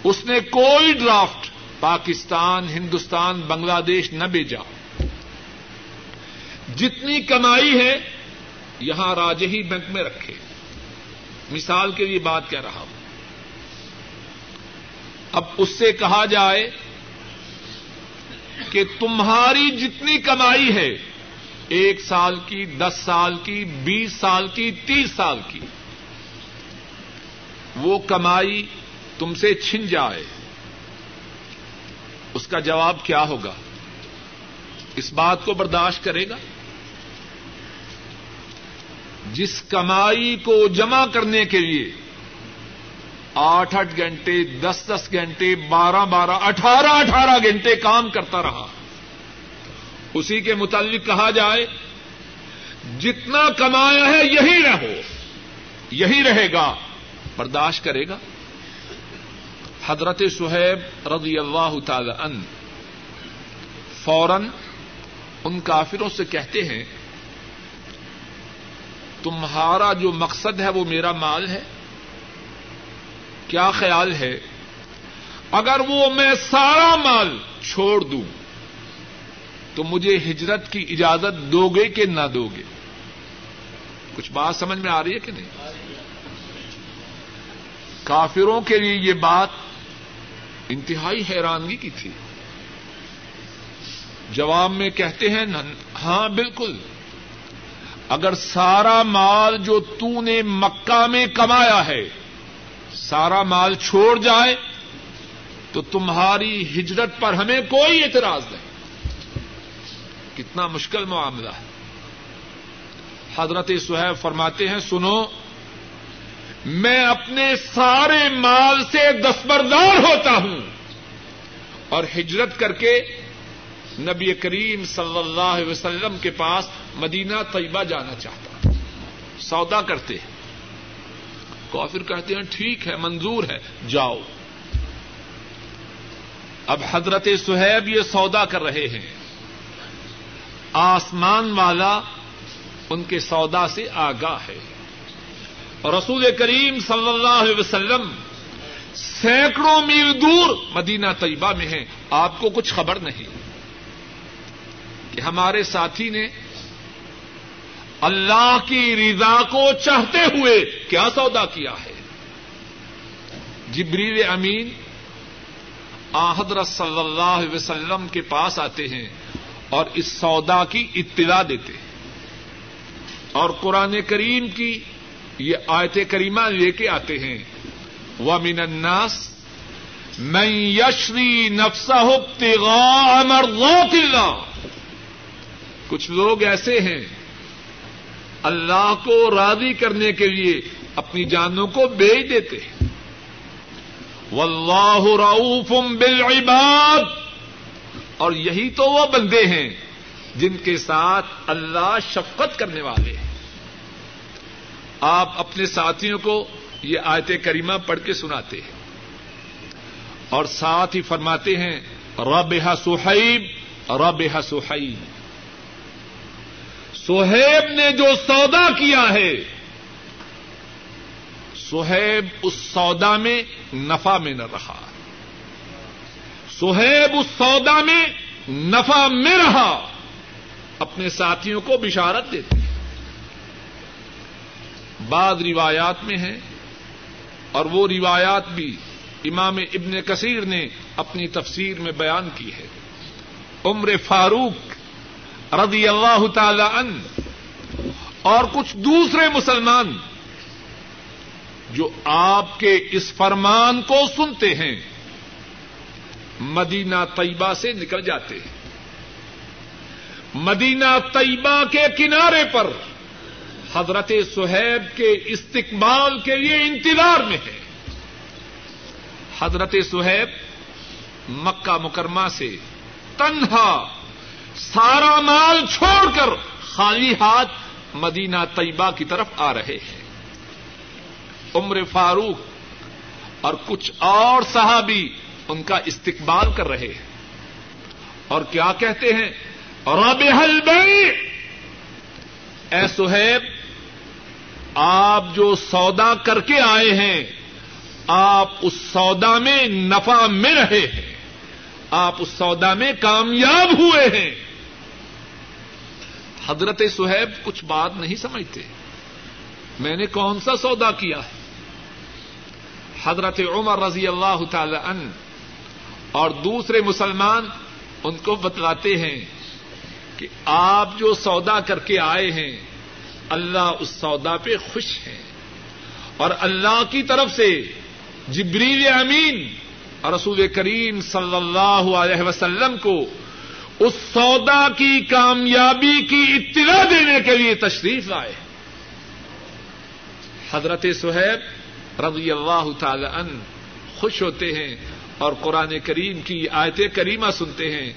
اس نے کوئی ڈرافٹ پاکستان، ہندوستان، بنگلہ دیش نہ بھیجا، جتنی کمائی ہے یہاں راجہی بینک میں رکھے. مثال کے لیے بات کہہ رہا ہوں. اب اس سے کہا جائے کہ تمہاری جتنی کمائی ہے 1 سال کی، 10 سال کی، 20 سال کی، 30 سال کی، وہ کمائی تم سے چھن جائے، اس کا جواب کیا ہوگا؟ اس بات کو برداشت کرے گا؟ جس کمائی کو جمع کرنے کے لیے 8 گھنٹے، 10 گھنٹے، 12 18 گھنٹے کام کرتا رہا، اسی کے متعلق کہا جائے جتنا کمایا ہے یہی رہو، یہی رہے گا، برداشت کرے گا؟ حضرت صہیب رضی اللہ تعالی عنہ فوراً ان کافروں سے کہتے ہیں تمہارا جو مقصد ہے وہ میرا مال ہے، کیا خیال ہے اگر وہ میں سارا مال چھوڑ دوں تو مجھے ہجرت کی اجازت دو گے کہ نہ دو گے؟ کچھ بات سمجھ میں آ رہی ہے کہ نہیں؟ کافروں کے لیے یہ بات انتہائی حیرانگی کی تھی. جواب میں کہتے ہیں ہاں بالکل، اگر سارا مال جو تو نے مکہ میں کمایا ہے سارا مال چھوڑ جائے تو تمہاری ہجرت پر ہمیں کوئی اعتراض نہیں. کتنا مشکل معاملہ ہے. حضرت صہیب فرماتے ہیں سنو، میں اپنے سارے مال سے دستبردار ہوتا ہوں اور ہجرت کر کے نبی کریم صلی اللہ علیہ وسلم کے پاس مدینہ طیبہ جانا چاہتا ہوں. سودا کرتے ہیں. کافر کہتے ہیں ٹھیک ہے، منظور ہے، جاؤ. اب حضرت صہیب یہ سودا کر رہے ہیں، آسمان والا ان کے سودا سے آگاہ ہے. رسول کریم صلی اللہ علیہ وسلم سینکڑوں میل دور مدینہ طیبہ میں ہیں، آپ کو کچھ خبر نہیں کہ ہمارے ساتھی نے اللہ کی رضا کو چاہتے ہوئے کیا سودا کیا ہے. جبریل امین حضرت صلی اللہ علیہ وسلم کے پاس آتے ہیں اور اس سودا کی اطلاع دیتے ہیں اور قرآن کریم کی یہ آیت کریمہ لے کے آتے ہیں وَمِنَ النَّاسِ مَن يَشْرِي نَفْسَهُ ابْتِغَاءَ مَرْضَاتِ اللَّهِ، کچھ لوگ ایسے ہیں اللہ کو راضی کرنے کے لیے اپنی جانوں کو بیچ دیتے ہیں. وَاللَّهُ رَؤُوفٌ بِالْعِبَادِ، اور یہی تو وہ بندے ہیں جن کے ساتھ اللہ شفقت کرنے والے ہیں. آپ اپنے ساتھیوں کو یہ آیت کریمہ پڑھ کے سناتے ہیں اور ساتھ ہی فرماتے ہیں ربح صہیب، ربح صہیب، صہیب نے جو سودا کیا ہے، صہیب اس سودا میں نفع میں نہ رہا، صہیب اس سودا میں نفع میں رہا. اپنے ساتھیوں کو بشارت دیتے ہیں. بعض روایات میں ہیں اور وہ روایات بھی امام ابن کثیر نے اپنی تفسیر میں بیان کی ہے. عمر فاروق رضی اللہ تعالی عنہ اور کچھ دوسرے مسلمان جو آپ کے اس فرمان کو سنتے ہیں مدینہ طیبہ سے نکل جاتے ہیں. مدینہ طیبہ کے کنارے پر حضرت صہیب کے استقبال کے لیے انتظار میں ہے. حضرت صہیب مکہ مکرمہ سے تنہا سارا مال چھوڑ کر خالی ہاتھ مدینہ طیبہ کی طرف آ رہے ہیں. عمر فاروق اور کچھ اور صحابی ان کا استقبال کر رہے ہیں اور کیا کہتے ہیں, ربح البیع, اے صہیب آپ جو سودا کر کے آئے ہیں آپ اس سودا میں نفع میں رہے ہیں, آپ اس سودا میں کامیاب ہوئے ہیں. حضرت صہیب کچھ بات نہیں سمجھتے, میں نے کون سا سودا کیا ہے. حضرت عمر رضی اللہ تعالی عنہ اور دوسرے مسلمان ان کو بتلاتے ہیں کہ آپ جو سودا کر کے آئے ہیں اللہ اس سودا پہ خوش ہیں, اور اللہ کی طرف سے جبریل امین اور رسول کریم صلی اللہ علیہ وسلم کو اس سودا کی کامیابی کی اطلاع دینے کے لیے تشریف لائے. حضرت صہیب رضی اللہ تعالی عنہ خوش ہوتے ہیں اور قرآن کریم کی آیت کریمہ سنتے ہیں,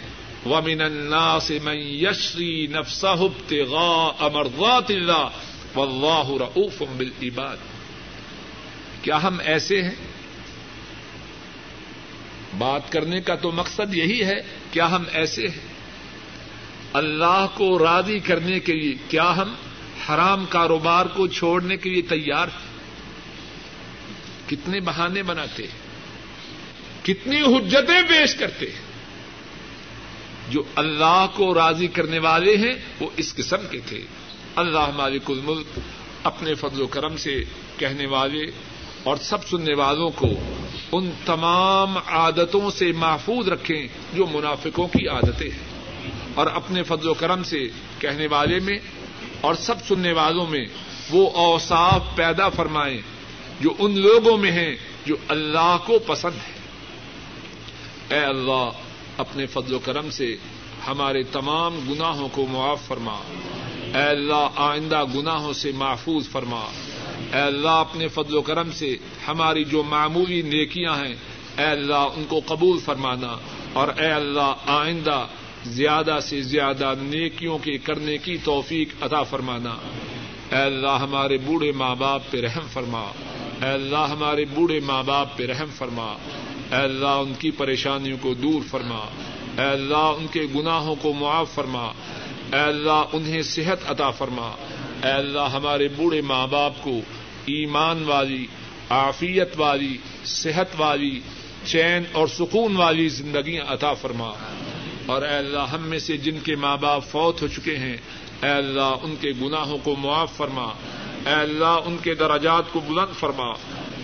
وَمِنَ النَّاسِ مَن يَشْرِي نَفْسَهُ ابْتِغَاءَ مَرْضَاتِ اللَّهِ وَاللَّهُ رَءُوفٌ بِالْعِبَادِ. کیا ہم ایسے ہیں, بات کرنے کا تو مقصد یہی ہے, کیا ہم ایسے ہیں اللہ کو راضی کرنے کے لیے, کیا ہم حرام کاروبار کو چھوڑنے کے لیے تیار ہیں؟ کتنے بہانے بناتے ہیں, کتنی حجتیں پیش کرتے ہیں. جو اللہ کو راضی کرنے والے ہیں وہ اس قسم کے تھے. اللہ مالک الملک اپنے فضل و کرم سے کہنے والے اور سب سننے والوں کو ان تمام عادتوں سے محفوظ رکھیں جو منافقوں کی عادتیں ہیں, اور اپنے فضل و کرم سے کہنے والے میں اور سب سننے والوں میں وہ اوصاف پیدا فرمائیں جو ان لوگوں میں ہیں جو اللہ کو پسند ہے. اے اللہ اپنے فضل و کرم سے ہمارے تمام گناہوں کو معاف فرما. اے اللہ آئندہ گناہوں سے محفوظ فرما. اے اللہ اپنے فضل و کرم سے ہماری جو معمولی نیکیاں ہیں اے اللہ ان کو قبول فرمانا, اور اے اللہ آئندہ زیادہ سے زیادہ نیکیوں کے کرنے کی توفیق عطا فرمانا. اے اللہ ہمارے بوڑھے ماں باپ پہ رحم فرما. اے اللہ ہمارے بوڑھے ماں باپ پہ رحم فرما. اے اللہ ان کی پریشانیوں کو دور فرما. اے اللہ ان کے گناہوں کو معاف فرما. اے اللہ انہیں صحت عطا فرما. اے اللہ ہمارے بوڑھے ماں باپ کو ایمان والی, عافیت والی, صحت والی, چین اور سکون والی زندگیاں عطا فرما. اور اے اللہ ہم میں سے جن کے ماں باپ فوت ہو چکے ہیں اے اللہ ان کے گناہوں کو معاف فرما. اے اللہ ان کے درجات کو بلند فرما.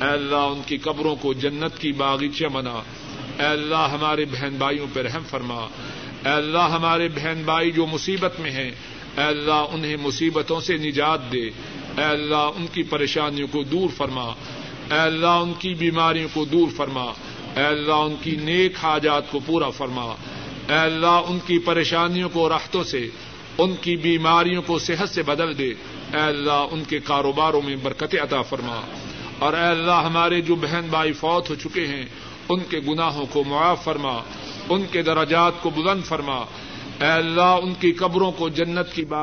اے اللہ ان کی قبروں کو جنت کی باغیچہ بنا. اے اللہ ہمارے بہن بھائیوں پہ رحم فرما. اے اللہ ہمارے بہن بھائی جو مصیبت میں ہیں اے اللہ انہیں مصیبتوں سے نجات دے. اے اللہ ان کی پریشانیوں کو دور فرما. اے اللہ ان کی بیماریوں کو دور فرما. اے اللہ ان کی نیک حاجات کو پورا فرما. اے اللہ ان کی پریشانیوں کو راحتوں سے, ان کی بیماریوں کو صحت سے بدل دے. اے اللہ ان کے کاروباروں میں برکت عطا فرما. اور اے اللہ ہمارے جو بہن بھائی فوت ہو چکے ہیں ان کے گناہوں کو معاف فرما, ان کے درجات کو بلند فرما. اے اللہ ان کی قبروں کو جنت کی باغ